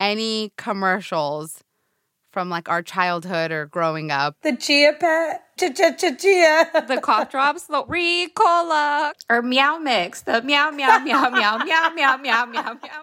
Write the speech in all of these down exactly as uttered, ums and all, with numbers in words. any commercials from, like, our childhood or growing up? The Chia Pet. Chia. The cough drops. The Ricola. Or Meow Mix. The meow, meow, meow, meow, meow, meow, meow, meow, meow.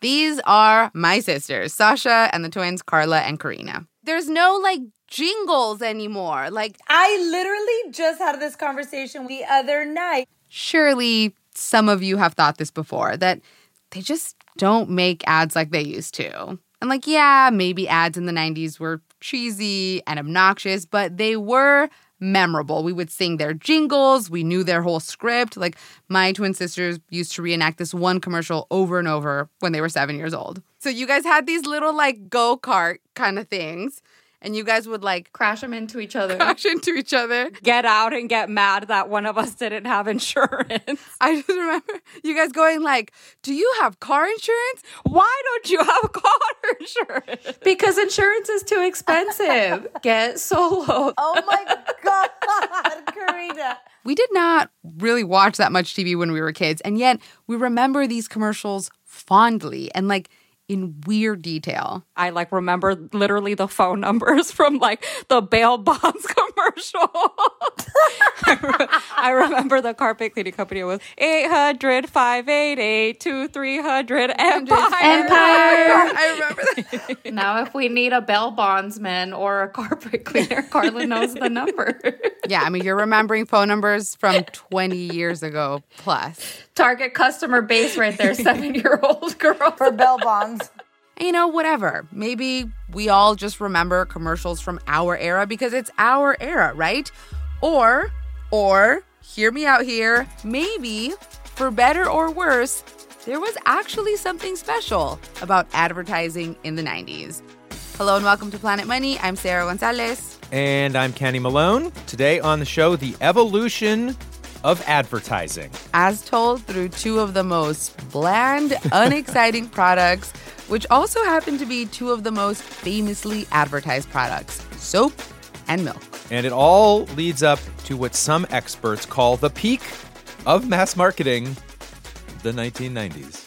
These are my sisters, Sasha and the twins, Carla and Karina. There's no, like, jingles anymore. Like, I literally just had this conversation the other night. Surely some of you have thought this before, that they just don't make ads like they used to. And like, yeah, maybe ads in the nineties were cheesy and obnoxious, but they were memorable. We would sing their jingles. We knew their whole script. Like, my twin sisters used to reenact this one commercial over and over when they were seven years old. So you guys had these little, like, go-kart kind of things. And you guys would, like, crash them into each other. Crash into each other. Get out and get mad that one of us didn't have insurance. I just remember you guys going, like, do you have car insurance? Why don't you have car insurance? Because insurance is too expensive. Get solo. Oh, my God, Karina. We did not really watch that much T V when we were kids. And yet we remember these commercials fondly and, like, in weird detail. I, like, remember literally the phone numbers from, like, the bail bonds commercial. I, re- I remember the carpet cleaning company was eight hundred, five eight eight, two three hundred, Empire. Empire. I remember that. Now, if we need a bail bondsman or a carpet cleaner, Carla knows the number. Yeah, I mean, you're remembering phone numbers from twenty years ago plus. Target customer base right there, seven-year-old girl. For bail bonds. You know, whatever. Maybe we all just remember commercials from our era because it's our era, right? Or, or, hear me out here, maybe, for better or worse, there was actually something special about advertising in the nineties. Hello and welcome to Planet Money. I'm Sarah Gonzalez. And I'm Kenny Malone. Today on the show, the evolution of advertising. As told through two of the most bland, unexciting products, which also happen to be two of the most famously advertised products, soap and milk. And it all leads up to what some experts call the peak of mass marketing, the nineteen nineties.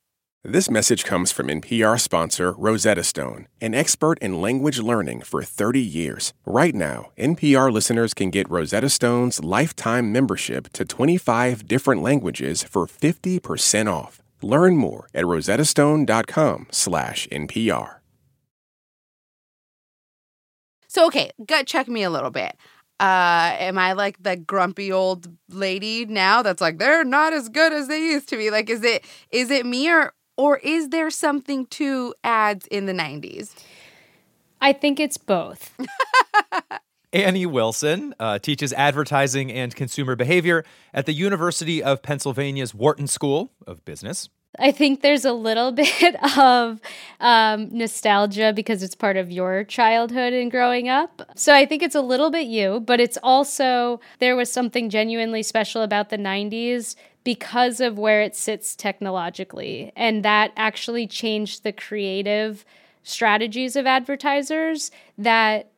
This message comes from N P R sponsor Rosetta Stone, an expert in language learning for thirty years. Right now, N P R listeners can get Rosetta Stone's lifetime membership to twenty-five different languages for fifty percent off. Learn more at rosetta stone dot com slash N P R. So, okay, gut check me a little bit. Uh, am I like the grumpy old lady now that's like, they're not as good as they used to be? Like, is it is it me or... Or is there something to ads in the nineties? I think it's both. Annie Wilson uh, teaches advertising and consumer behavior at the University of Pennsylvania's Wharton School of Business. I think there's a little bit of um, nostalgia because it's part of your childhood and growing up. So I think it's a little bit you, but it's also there was something genuinely special about the nineties because of where it sits technologically. And that actually changed the creative strategies of advertisers that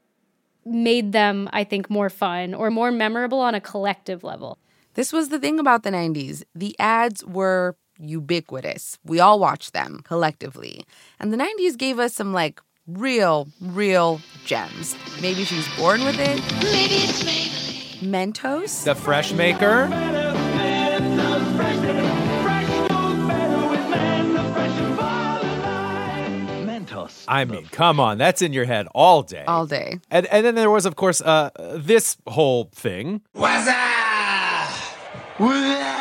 made them, I think, more fun or more memorable on a collective level. This was the thing about the nineties. The ads were ubiquitous. We all watched them collectively. And the nineties gave us some, like, real, real gems. Maybe she's born with it. Maybe it's Maybelline. Mentos. The Fresh Maker. I mean, come on. That's in your head all day. All day. And and then there was, of course, uh, this whole thing. What's up? What's up?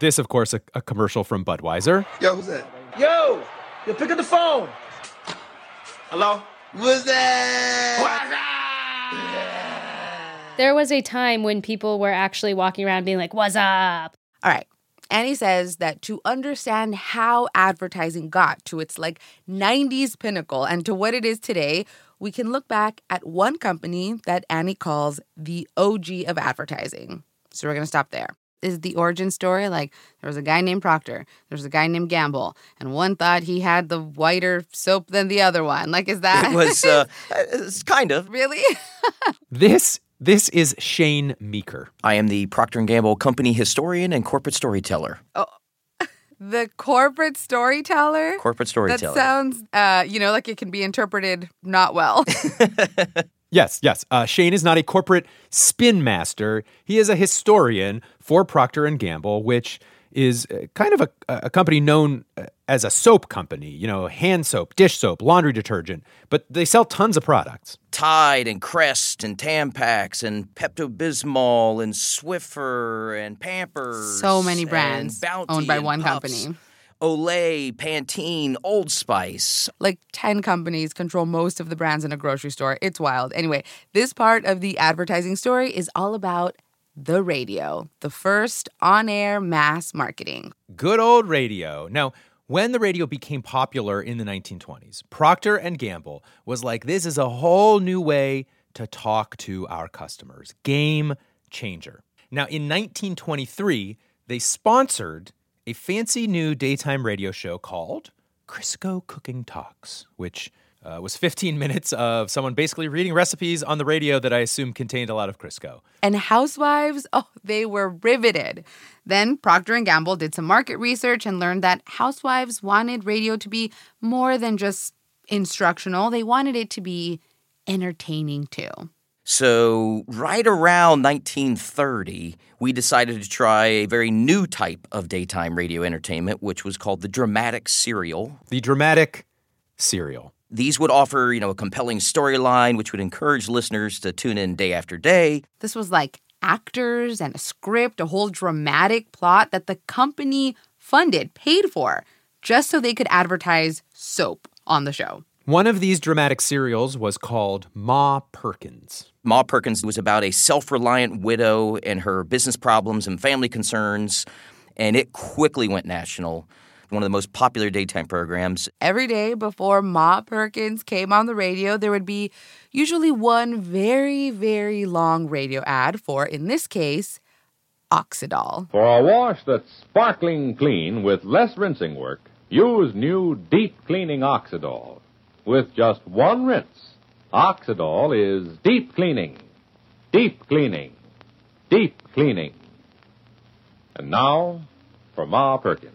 This, of course, a, a commercial from Budweiser. Yo, who's that? Yo, yo, pick up the phone. Hello? What's that? What's up? There was a time when people were actually walking around being like, what's up? All right. Annie says that to understand how advertising got to its, like, nineties pinnacle and to what it is today, we can look back at one company that Annie calls the O G of advertising. So we're going to stop there. Is the origin story, like, there was a guy named Procter, there was a guy named Gamble, and one thought he had the whiter soap than the other one. Like, is that? It was, uh, kind of. Really? This This is Shane Meeker. I am the Procter and Gamble company historian and corporate storyteller. Oh, the corporate storyteller? Corporate storyteller. That sounds, uh, you know, like it can be interpreted not well. Yes, yes. Uh, Shane is not a corporate spin master. He is a historian for Procter and Gamble, which is kind of a, a company known as a soap company, you know, hand soap, dish soap, laundry detergent, but they sell tons of products. Tide and Crest and Tampax and Pepto-Bismol and Swiffer and Pampers. So many brands owned by one Pups. Company. Olay, Pantene, Old Spice. Like ten companies control most of the brands in a grocery store. It's wild. Anyway, this part of the advertising story is all about the radio, the first on-air mass marketing. Good old radio. Now, when the radio became popular in the nineteen twenties, Procter and Gamble was like, this is a whole new way to talk to our customers. Game changer. Now, in nineteen twenty-three, they sponsored a fancy new daytime radio show called Crisco Cooking Talks, which uh, was fifteen minutes of someone basically reading recipes on the radio that I assume contained a lot of Crisco. And housewives, oh, they were riveted. Then Procter and Gamble did some market research and learned that housewives wanted radio to be more than just instructional. They wanted it to be entertaining, too. So right around nineteen thirty, we decided to try a very new type of daytime radio entertainment, which was called the dramatic serial. The dramatic serial. These would offer, you know, a compelling storyline, which would encourage listeners to tune in day after day. This was like actors and a script, a whole dramatic plot that the company funded, paid for, just so they could advertise soap on the show. One of these dramatic serials was called Ma Perkins. Ma Perkins was about a self-reliant widow and her business problems and family concerns, and it quickly went national. One of the most popular daytime programs. Every day before Ma Perkins came on the radio, there would be usually one very, very long radio ad for, in this case, Oxidol. For a wash that's sparkling clean with less rinsing work, use new deep cleaning Oxidol. With just one rinse, Oxidol is deep cleaning, deep cleaning, deep cleaning. And now for Ma Perkins.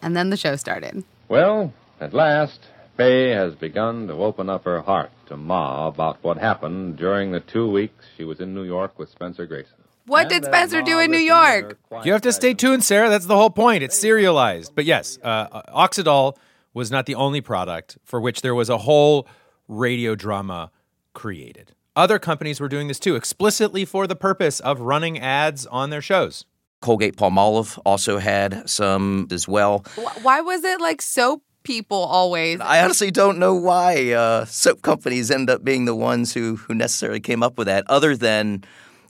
And then the show started. Well, at last, Faye has begun to open up her heart to Ma about what happened during the two weeks she was in New York with Spencer Grayson. What did Spencer do in New York? You have to stay tuned, Sarah. That's the whole point. It's serialized. But yes, uh, Oxidol was not the only product for which there was a whole radio drama created. Other companies were doing this too, explicitly for the purpose of running ads on their shows. Colgate-Palmolive also had some as well. Why was it like soap people always? I honestly don't know why uh, soap companies end up being the ones who, who necessarily came up with that, other than,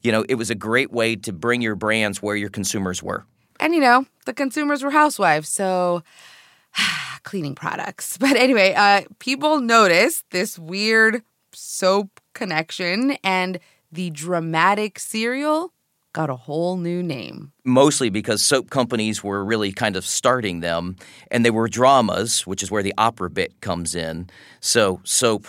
you know, it was a great way to bring your brands where your consumers were. And, you know, the consumers were housewives, so cleaning products. But anyway, uh, people noticed this weird soap connection, and the dramatic serial got a whole new name. Mostly because soap companies were really kind of starting them, and they were dramas, which is where the opera bit comes in. So soap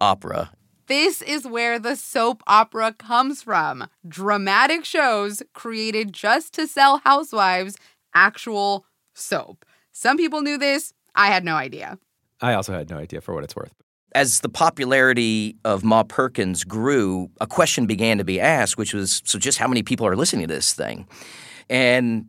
opera. This is where the soap opera comes from. Dramatic shows created just to sell housewives actual soap. Some people knew this. I had no idea. I also had no idea, for what it's worth. As the popularity of Ma Perkins grew, a question began to be asked, which was, so just how many people are listening to this thing? And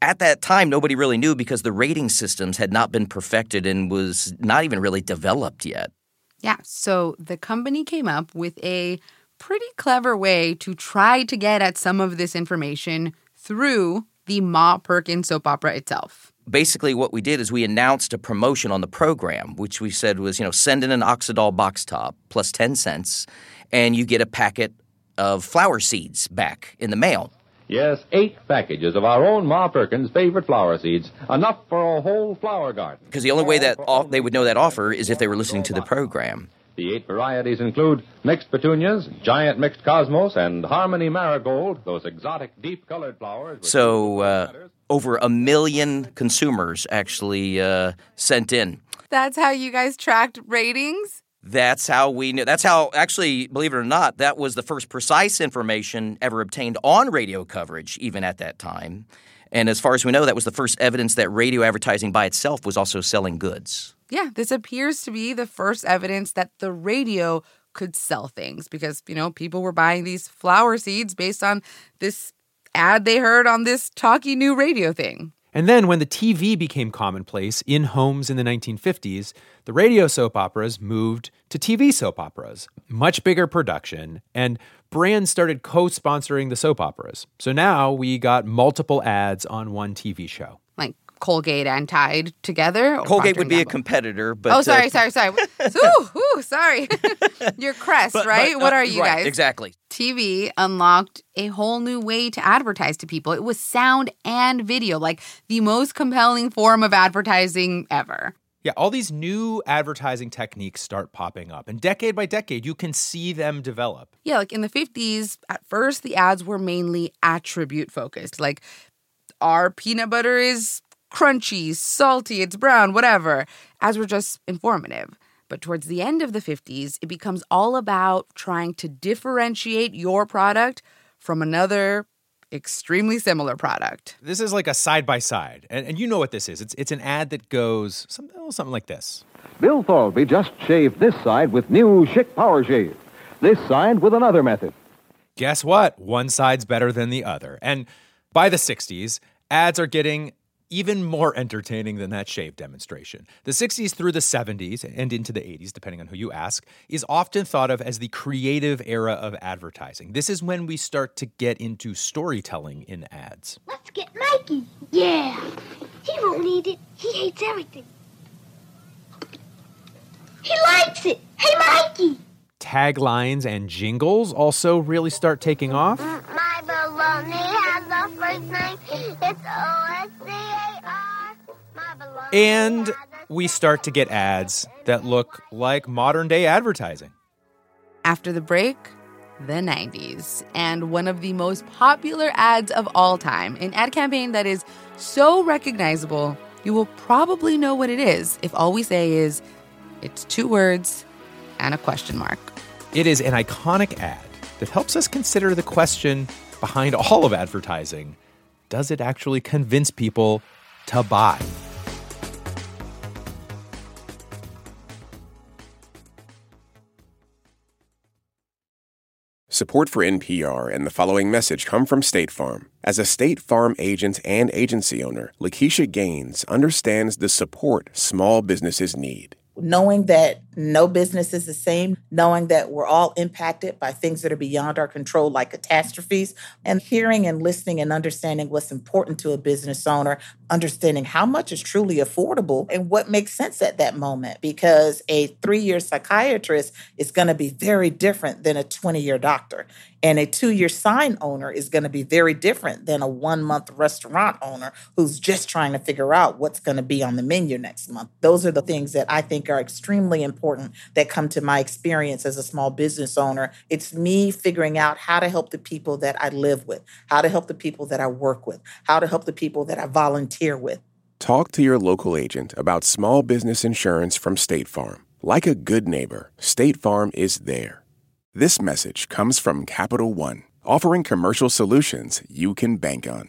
at that time, nobody really knew because the rating systems had not been perfected and was not even really developed yet. Yeah, so the company came up with a pretty clever way to try to get at some of this information through the Ma Perkins soap opera itself. Basically, what we did is we announced a promotion on the program, which we said was, you know, send in an Oxidol box top plus ten cents, and you get a packet of flower seeds back in the mail. Yes, eight packages of our own Ma Perkins' favorite flower seeds, enough for a whole flower garden. Because the only way that all, they would know that offer is if they were listening to the program. The eight varieties include mixed petunias, giant mixed cosmos, and harmony marigold, those exotic deep-colored flowers. So uh, over a million consumers actually uh, sent in. That's how you guys tracked ratings? That's how we knew. That's how, actually, believe it or not, that was the first precise information ever obtained on radio coverage, even at that time. And as far as we know, that was the first evidence that radio advertising by itself was also selling goods. Yeah, this appears to be the first evidence that the radio could sell things because, you know, people were buying these flower seeds based on this ad they heard on this talky new radio thing. And then when the T V became commonplace in homes in the nineteen fifties, the radio soap operas moved to T V soap operas, much bigger production, and brands started co-sponsoring the soap operas. So now we got multiple ads on one T V show. Like Colgate and Tide together? Colgate would be a competitor, but... Oh, sorry, uh, sorry, sorry. ooh, ooh, sorry. You're Crest, but, right? But, uh, what are you right, guys? Exactly. T V unlocked a whole new way to advertise to people. It was sound and video, like the most compelling form of advertising ever. Yeah, all these new advertising techniques start popping up. And decade by decade, you can see them develop. Yeah, like in the fifties, at first, the ads were mainly attribute-focused. Like, our peanut butter is crunchy, salty, it's brown, whatever, as we're just informative. But towards the end of the fifties, it becomes all about trying to differentiate your product from another extremely similar product. This is like a side-by-side. And, and you know what this is. It's it's an ad that goes some, oh, something like this. Bill Thorlby just shaved this side with new Chic Power Shave. This side with another method. Guess what? One side's better than the other. And by the sixties, ads are getting even more entertaining than that shave demonstration. The sixties through the seventies and into the eighties, depending on who you ask, is often thought of as the creative era of advertising. This is when we start to get into storytelling in ads. Let's get Mikey. Yeah. He won't need it. He hates everything. He likes it. Hey, Mikey. Taglines and jingles also really start taking off. My baloney has a first name. It's O S C. And we start to get ads that look like modern-day advertising. After the break, the nineties, and one of the most popular ads of all time, an ad campaign that is so recognizable, you will probably know what it is if all we say is, it's two words and a question mark. It is an iconic ad that helps us consider the question behind all of advertising. Does it actually convince people to buy? Support for N P R and the following message come from State Farm. As a State Farm agent and agency owner, Lakeisha Gaines understands the support small businesses need. Knowing that no business is the same, knowing that we're all impacted by things that are beyond our control, like catastrophes, and hearing and listening and understanding what's important to a business owner, understanding how much is truly affordable and what makes sense at that moment, because a three-year psychiatrist is going to be very different than a twenty-year doctor. And a two-year sign owner is going to be very different than a one-month restaurant owner who's just trying to figure out what's going to be on the menu next month. Those are the things that I think are extremely important that come to my experience as a small business owner. It's me figuring out how to help the people that I live with, how to help the people that I work with, how to help the people that I volunteer with. Talk to your local agent about small business insurance from State Farm. Like a good neighbor, State Farm is there. This message comes from Capital One, offering commercial solutions you can bank on.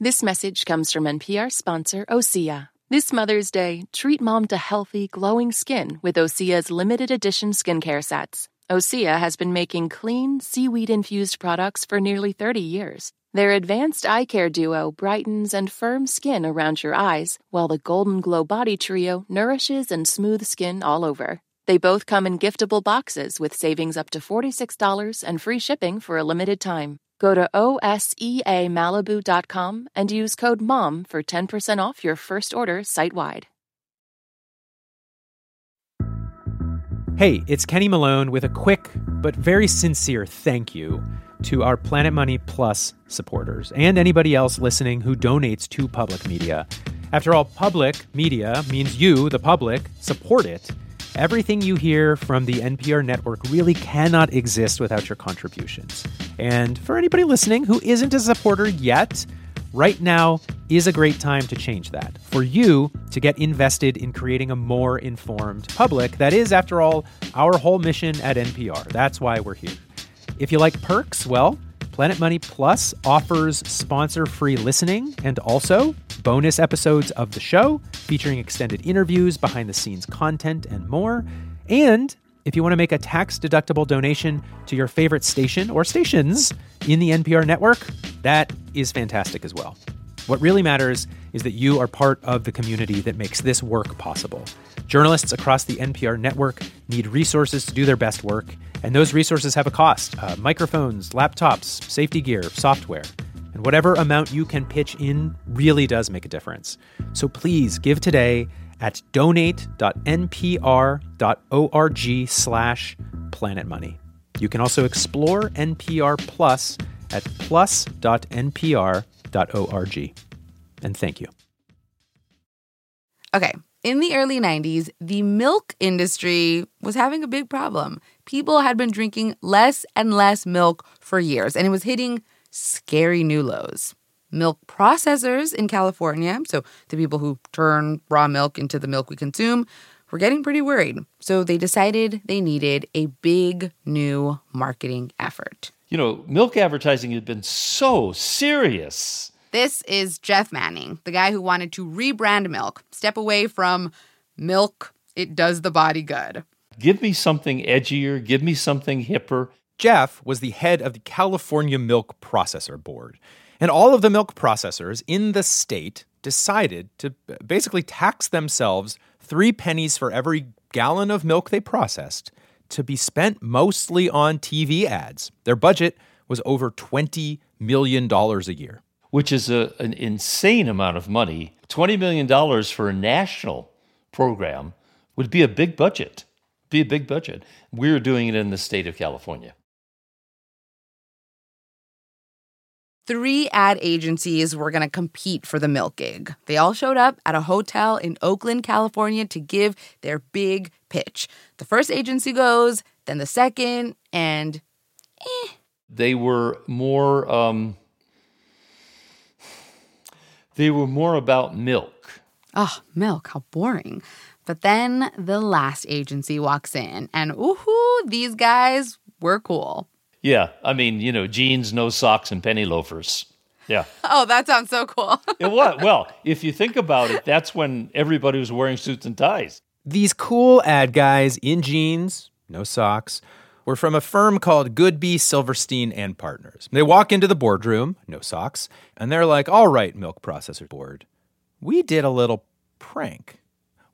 This message comes from N P R sponsor Osea. This Mother's Day, treat mom to healthy, glowing skin with Osea's limited edition skincare sets. Osea has been making clean, seaweed-infused products for nearly thirty years. Their advanced eye care duo brightens and firms skin around your eyes, while the Golden Glow Body Trio nourishes and smooths skin all over. They both come in giftable boxes with savings up to forty-six dollars and free shipping for a limited time. Go to O S E A Malibu dot com and use code MOM for ten percent off your first order site-wide. Hey, it's Kenny Malone with a quick but very sincere thank you to our Planet Money Plus supporters and anybody else listening who donates to public media. After all, public media means you, the public, support it. Everything you hear from the N P R network really cannot exist without your contributions. And for anybody listening who isn't a supporter yet, right now is a great time to change that. For you to get invested in creating a more informed public. That is, after all, our whole mission at N P R. That's why we're here. If you like perks, well, Planet Money Plus offers sponsor-free listening and also bonus episodes of the show featuring extended interviews, behind-the-scenes content, and more. And if you want to make a tax-deductible donation to your favorite station or stations in the N P R network, that is fantastic as well. What really matters is that you are part of the community that makes this work possible. Journalists across the N P R network need resources to do their best work, and those resources have a cost. Uh, microphones, laptops, safety gear, software. And whatever amount you can pitch in really does make a difference. So please give today at donate dot n p r dot org slash planet money. You can also explore N P R Plus at plus dot n p r dot org. And thank you. Okay. In the early nineties, the milk industry was having a big problem. People had been drinking less and less milk for years, and it was hitting scary new lows. Milk processors in California, so the people who turn raw milk into the milk we consume, were getting pretty worried. So they decided they needed a big new marketing effort. You know, milk advertising had been so serious. This is Jeff Manning, the guy who wanted to rebrand milk, step away from milk, it does the body good. Give me something edgier, give me something hipper. Jeff was the head of the California Milk Processor Board, and all of the milk processors in the state decided to basically tax themselves three pennies for every gallon of milk they processed to be spent mostly on T V ads. Their budget was over twenty million dollars a year. Which is a, an insane amount of money. twenty million dollars for a national program would be a big budget. Be a big budget. We're doing it in the state of California. Three ad agencies were going to compete for the milk gig. They all showed up at a hotel in Oakland, California to give their big pitch. The first agency goes, then the second, and eh. They were more... Um, They were more about milk. Oh, milk, how boring. But then the last agency walks in, and ooh-hoo, these guys were cool. Yeah, I mean, you know, jeans, no socks, and penny loafers. Yeah. Oh, that sounds so cool. It was. Well, if you think about it, that's when everybody was wearing suits and ties. These cool ad guys in jeans, no socks, were from a firm called Goodby, Silverstein and Partners. They walk into the boardroom, no socks, and they're like, all right, milk processor board, we did a little prank.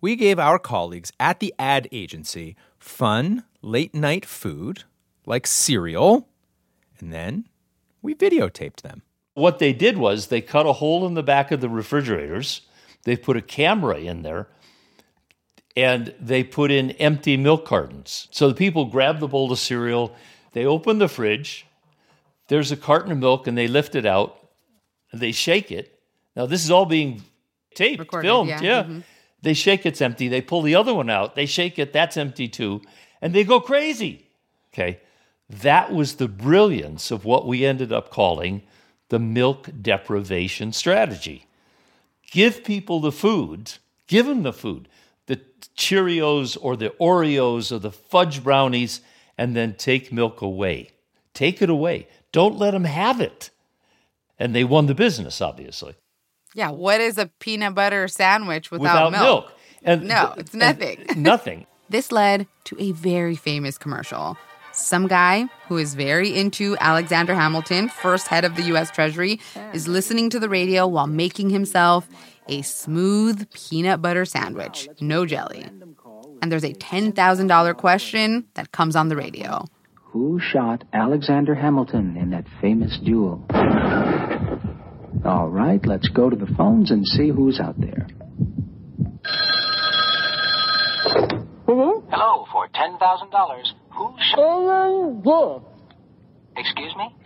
We gave our colleagues at the ad agency fun late-night food, like cereal, and then we videotaped them. What they did was they cut a hole in the back of the refrigerators, they put a camera in there, and they put in empty milk cartons. So the people grab the bowl of cereal, they open the fridge, there's a carton of milk, and they lift it out, and they shake it. Now, this is all being taped, recorded, filmed. Yeah. yeah. Mm-hmm. They shake, it's empty. They pull the other one out. They shake it, that's empty too. And they go crazy. Okay. That was the brilliance of what we ended up calling the milk deprivation strategy. Give people the food, give them the food, the Cheerios or the Oreos or the fudge brownies, and then take milk away. Take it away. Don't let them have it. And they won the business, obviously. Yeah, what is a peanut butter sandwich without, without milk? milk? And no, th- it's nothing. Nothing. This led to a very famous commercial. Some guy who is very into Alexander Hamilton, first head of the U S Treasury, is listening to the radio while making himself a smooth peanut butter sandwich, no jelly. And there's a ten thousand dollars question that comes on the radio. Who shot Alexander Hamilton in that famous duel? All right, let's go to the phones and see who's out there. Mm-hmm. Hello, for ten thousand dollars, who shot... Excuse me?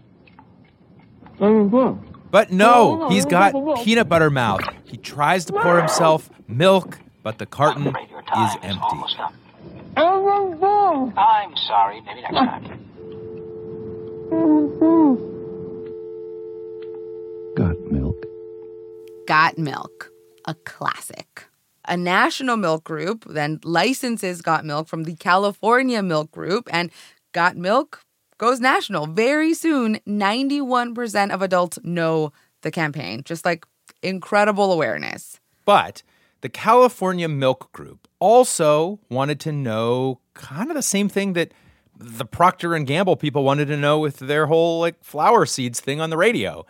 But no, he's got peanut butter mouth. He tries to pour himself milk, but the carton is empty. I'm sorry, maybe next time. Got Milk. Got Milk, a classic. A national milk group then licenses Got Milk from the California Milk Group, and Got Milk goes national. Very soon, ninety-one percent of adults know the campaign. Just like incredible awareness. But the California Milk Group also wanted to know kind of the same thing that the Procter and Gamble people wanted to know with their whole like flower seeds thing on the radio.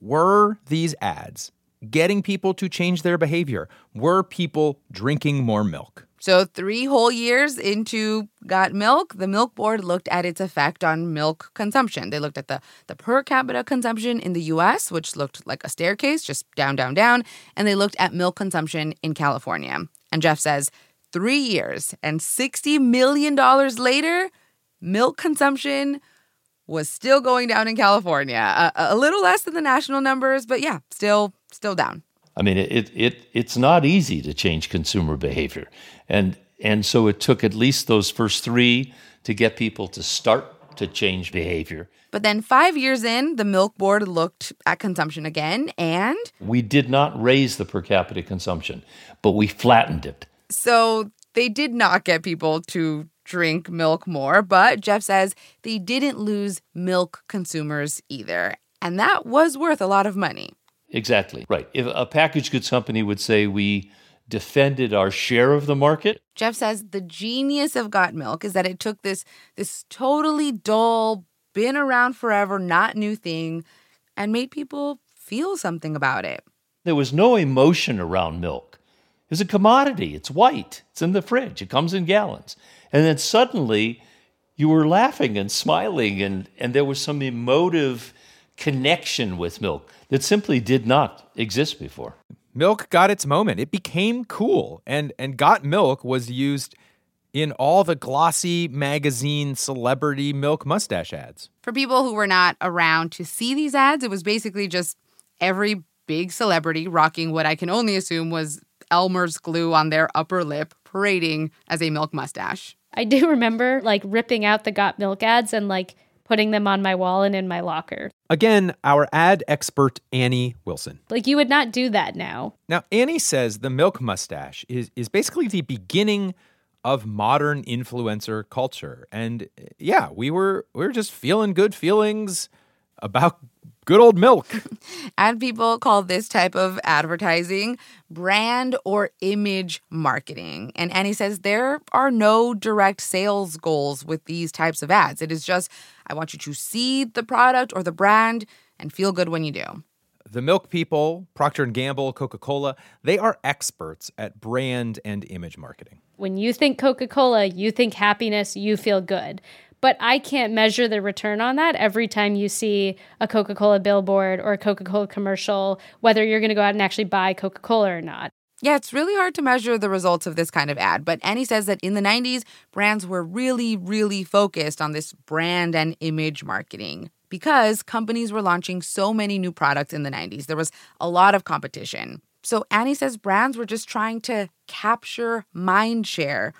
Were these ads getting people to change their behavior? Were people drinking more milk? So three whole years into Got Milk, the Milk Board looked at its effect on milk consumption. They looked at the, the per capita consumption in the U S, which looked like a staircase, just down, down, down. And they looked at milk consumption in California. And Jeff says, three years and sixty million dollars later, milk consumption was still going down in California. A, a little less than the national numbers, but yeah, still still down. I mean, it it it's not easy to change consumer behavior. And and so it took at least those first three to get people to start to change behavior. But then five years in, the Milk Board looked at consumption again, and... we did not raise the per capita consumption, but we flattened it. So they did not get people to drink milk more, but Jeff says they didn't lose milk consumers either. And that was worth a lot of money. Exactly. Right. If a packaged goods company would say we defended our share of the market. Jeff says the genius of Got Milk is that it took this this totally dull, been around forever, not new thing and made people feel something about it. There was no emotion around milk. It's a commodity. It's white. It's in the fridge. It comes in gallons. And then suddenly you were laughing and smiling and, and there was some emotive connection with milk that simply did not exist before. Milk got its moment. It became cool. And and Got Milk was used in all the glossy magazine celebrity milk mustache ads. For people who were not around to see these ads, it was basically just every big celebrity rocking what I can only assume was Elmer's glue on their upper lip, parading as a milk mustache. I do remember like ripping out the Got Milk ads and like putting them on my wall and in my locker. Again, our ad expert, Annie Wilson. Like, you would not do that now. Now, Annie says the milk mustache is, is basically the beginning of modern influencer culture. And yeah, we were we were just feeling good feelings about good old milk. And people call this type of advertising brand or image marketing. And Annie says there are no direct sales goals with these types of ads. It is just, I want you to see the product or the brand and feel good when you do. The milk people, Procter and Gamble, Coca-Cola, they are experts at brand and image marketing. When you think Coca-Cola, you think happiness, you feel good. But I can't measure the return on that every time you see a Coca-Cola billboard or a Coca-Cola commercial, whether you're going to go out and actually buy Coca-Cola or not. Yeah, it's really hard to measure the results of this kind of ad. But Annie says that in the nineties, brands were really, really focused on this brand and image marketing because companies were launching so many new products in the nineties. There was a lot of competition. So Annie says brands were just trying to capture mind share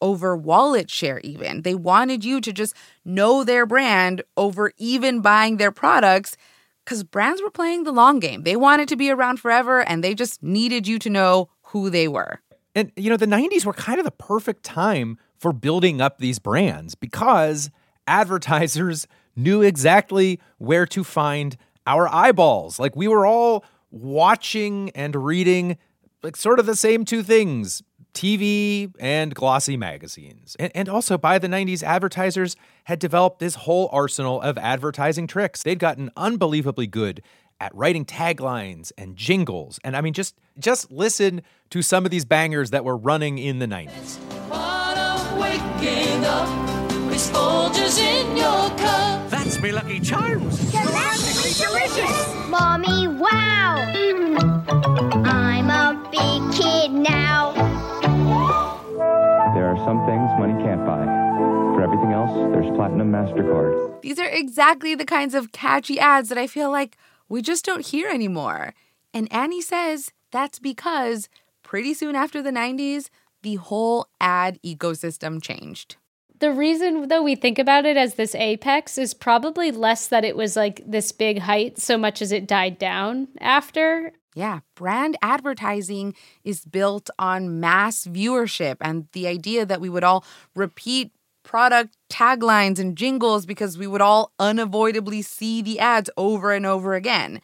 over wallet share even. They wanted you to just know their brand over even buying their products because brands were playing the long game. They wanted to be around forever, and they just needed you to know who they were. And, you know, the nineties were kind of the perfect time for building up these brands because advertisers knew exactly where to find our eyeballs. Like, we were all watching and reading, like, sort of the same two things, T V and glossy magazines. And, and also, by the nineties, advertisers had developed this whole arsenal of advertising tricks. They'd gotten unbelievably good at writing taglines and jingles. And, I mean, just, just listen to some of these bangers that were running in the nineties. It's part of waking up, it's Folgers in your cup. That's me Lucky Charms. Galactically delicious. Mommy, wow. I'm a big kid now. There are some things money can't buy. For everything else, there's Platinum MasterCard. These are exactly the kinds of catchy ads that I feel like we just don't hear anymore. And Annie says that's because pretty soon after the nineties, the whole ad ecosystem changed. The reason, though, we think about it as this apex is probably less that it was like this big height so much as it died down after. Yeah, brand advertising is built on mass viewership and the idea that we would all repeat product taglines and jingles because we would all unavoidably see the ads over and over again.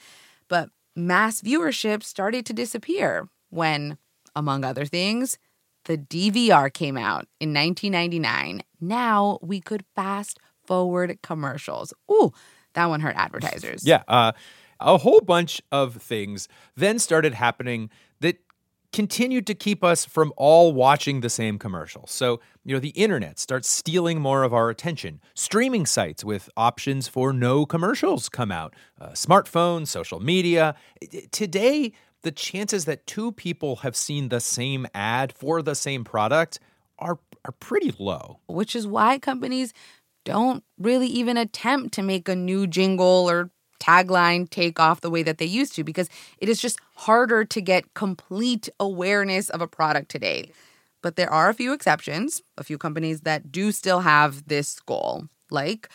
But mass viewership started to disappear when, among other things, the D V R came out in nineteen ninety-nine. Now we could fast forward commercials. Ooh, that one hurt advertisers. Yeah, uh, a whole bunch of things then started happening that continued to keep us from all watching the same commercial. So, you know, the internet starts stealing more of our attention. Streaming sites with options for no commercials come out. Uh, smartphones, social media. Today, the chances that two people have seen the same ad for the same product are are pretty low. Which is why companies don't really even attempt to make a new jingle or tagline take off the way that they used to, because it is just harder to get complete awareness of a product today. But there are a few exceptions, a few companies that do still have this goal. Like,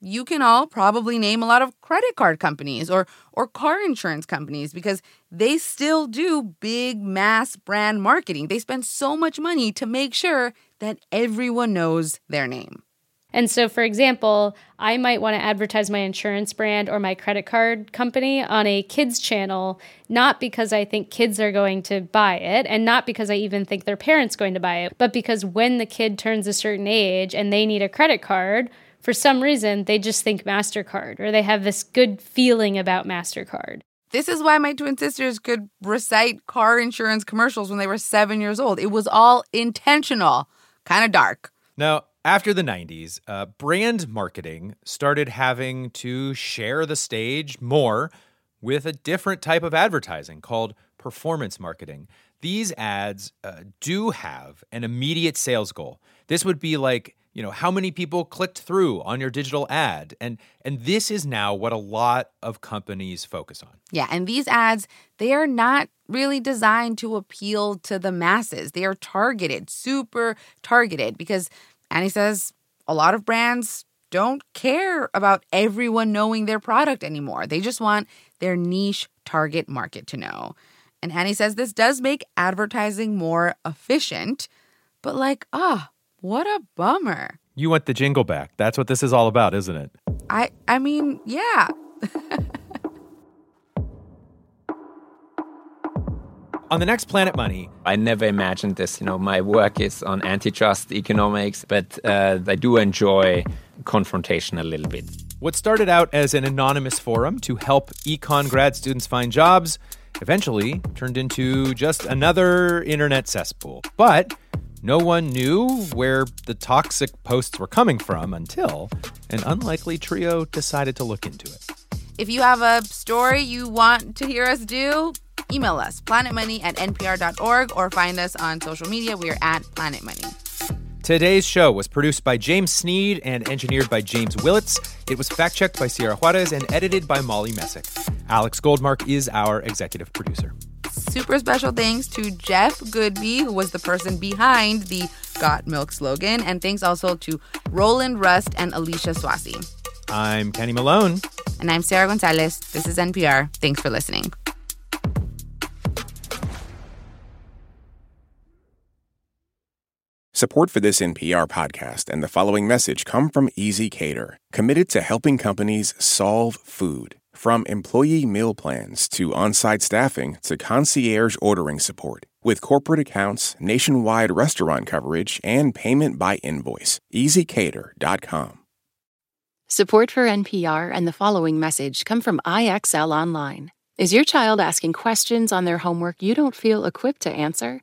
you can all probably name a lot of credit card companies or or car insurance companies because they still do big mass brand marketing. They spend so much money to make sure that everyone knows their name. And so, for example, I might want to advertise my insurance brand or my credit card company on a kids channel, not because I think kids are going to buy it and not because I even think their parents are going to buy it, but because when the kid turns a certain age and they need a credit card, for some reason, they just think MasterCard or they have this good feeling about MasterCard. This is why my twin sisters could recite car insurance commercials when they were seven years old. It was all intentional. Kind of dark. Now, after the nineties, uh, brand marketing started having to share the stage more with a different type of advertising called performance marketing. These ads uh, do have an immediate sales goal. This would be like, you know, how many people clicked through on your digital ad. And and this is now what a lot of companies focus on. Yeah, and these ads, they are not really designed to appeal to the masses. They are targeted, super targeted, because Annie says a lot of brands don't care about everyone knowing their product anymore. They just want their niche target market to know. And Annie says this does make advertising more efficient, but like, ah, oh, what a bummer. You want the jingle back. That's what this is all about, isn't it? I I mean, yeah. On the next Planet Money. I never imagined this. You know, my work is on antitrust economics, but uh, I do enjoy confrontation a little bit. What started out as an anonymous forum to help econ grad students find jobs eventually turned into just another internet cesspool. But no one knew where the toxic posts were coming from until an unlikely trio decided to look into it. If you have a story you want to hear us do, email us, planetmoney at N P R dot org, or find us on social media. We are at Planet Money. Today's show was produced by James Sneed and engineered by James Willits. It was fact-checked by Sierra Juarez and edited by Molly Messick. Alex Goldmark is our executive producer. Super special thanks to Jeff Goodby, who was the person behind the Got Milk slogan. And thanks also to Roland Rust and Alicia Swasey. I'm Kenny Malone. And I'm Sarah Gonzalez. This is N P R. Thanks for listening. Support for this N P R podcast and the following message come from Easy Cater, committed to helping companies solve food. From employee meal plans to on-site staffing to concierge ordering support. With corporate accounts, nationwide restaurant coverage, and payment by invoice. easy cater dot com. Support for N P R and the following message come from I X L Online. Is your child asking questions on their homework you don't feel equipped to answer?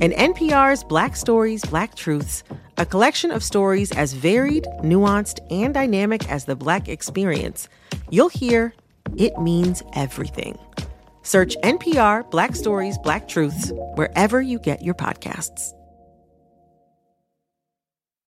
In N P R's Black Stories, Black Truths, a collection of stories as varied, nuanced, and dynamic as the Black experience, you'll hear it means everything. Search N P R Black Stories, Black Truths wherever you get your podcasts.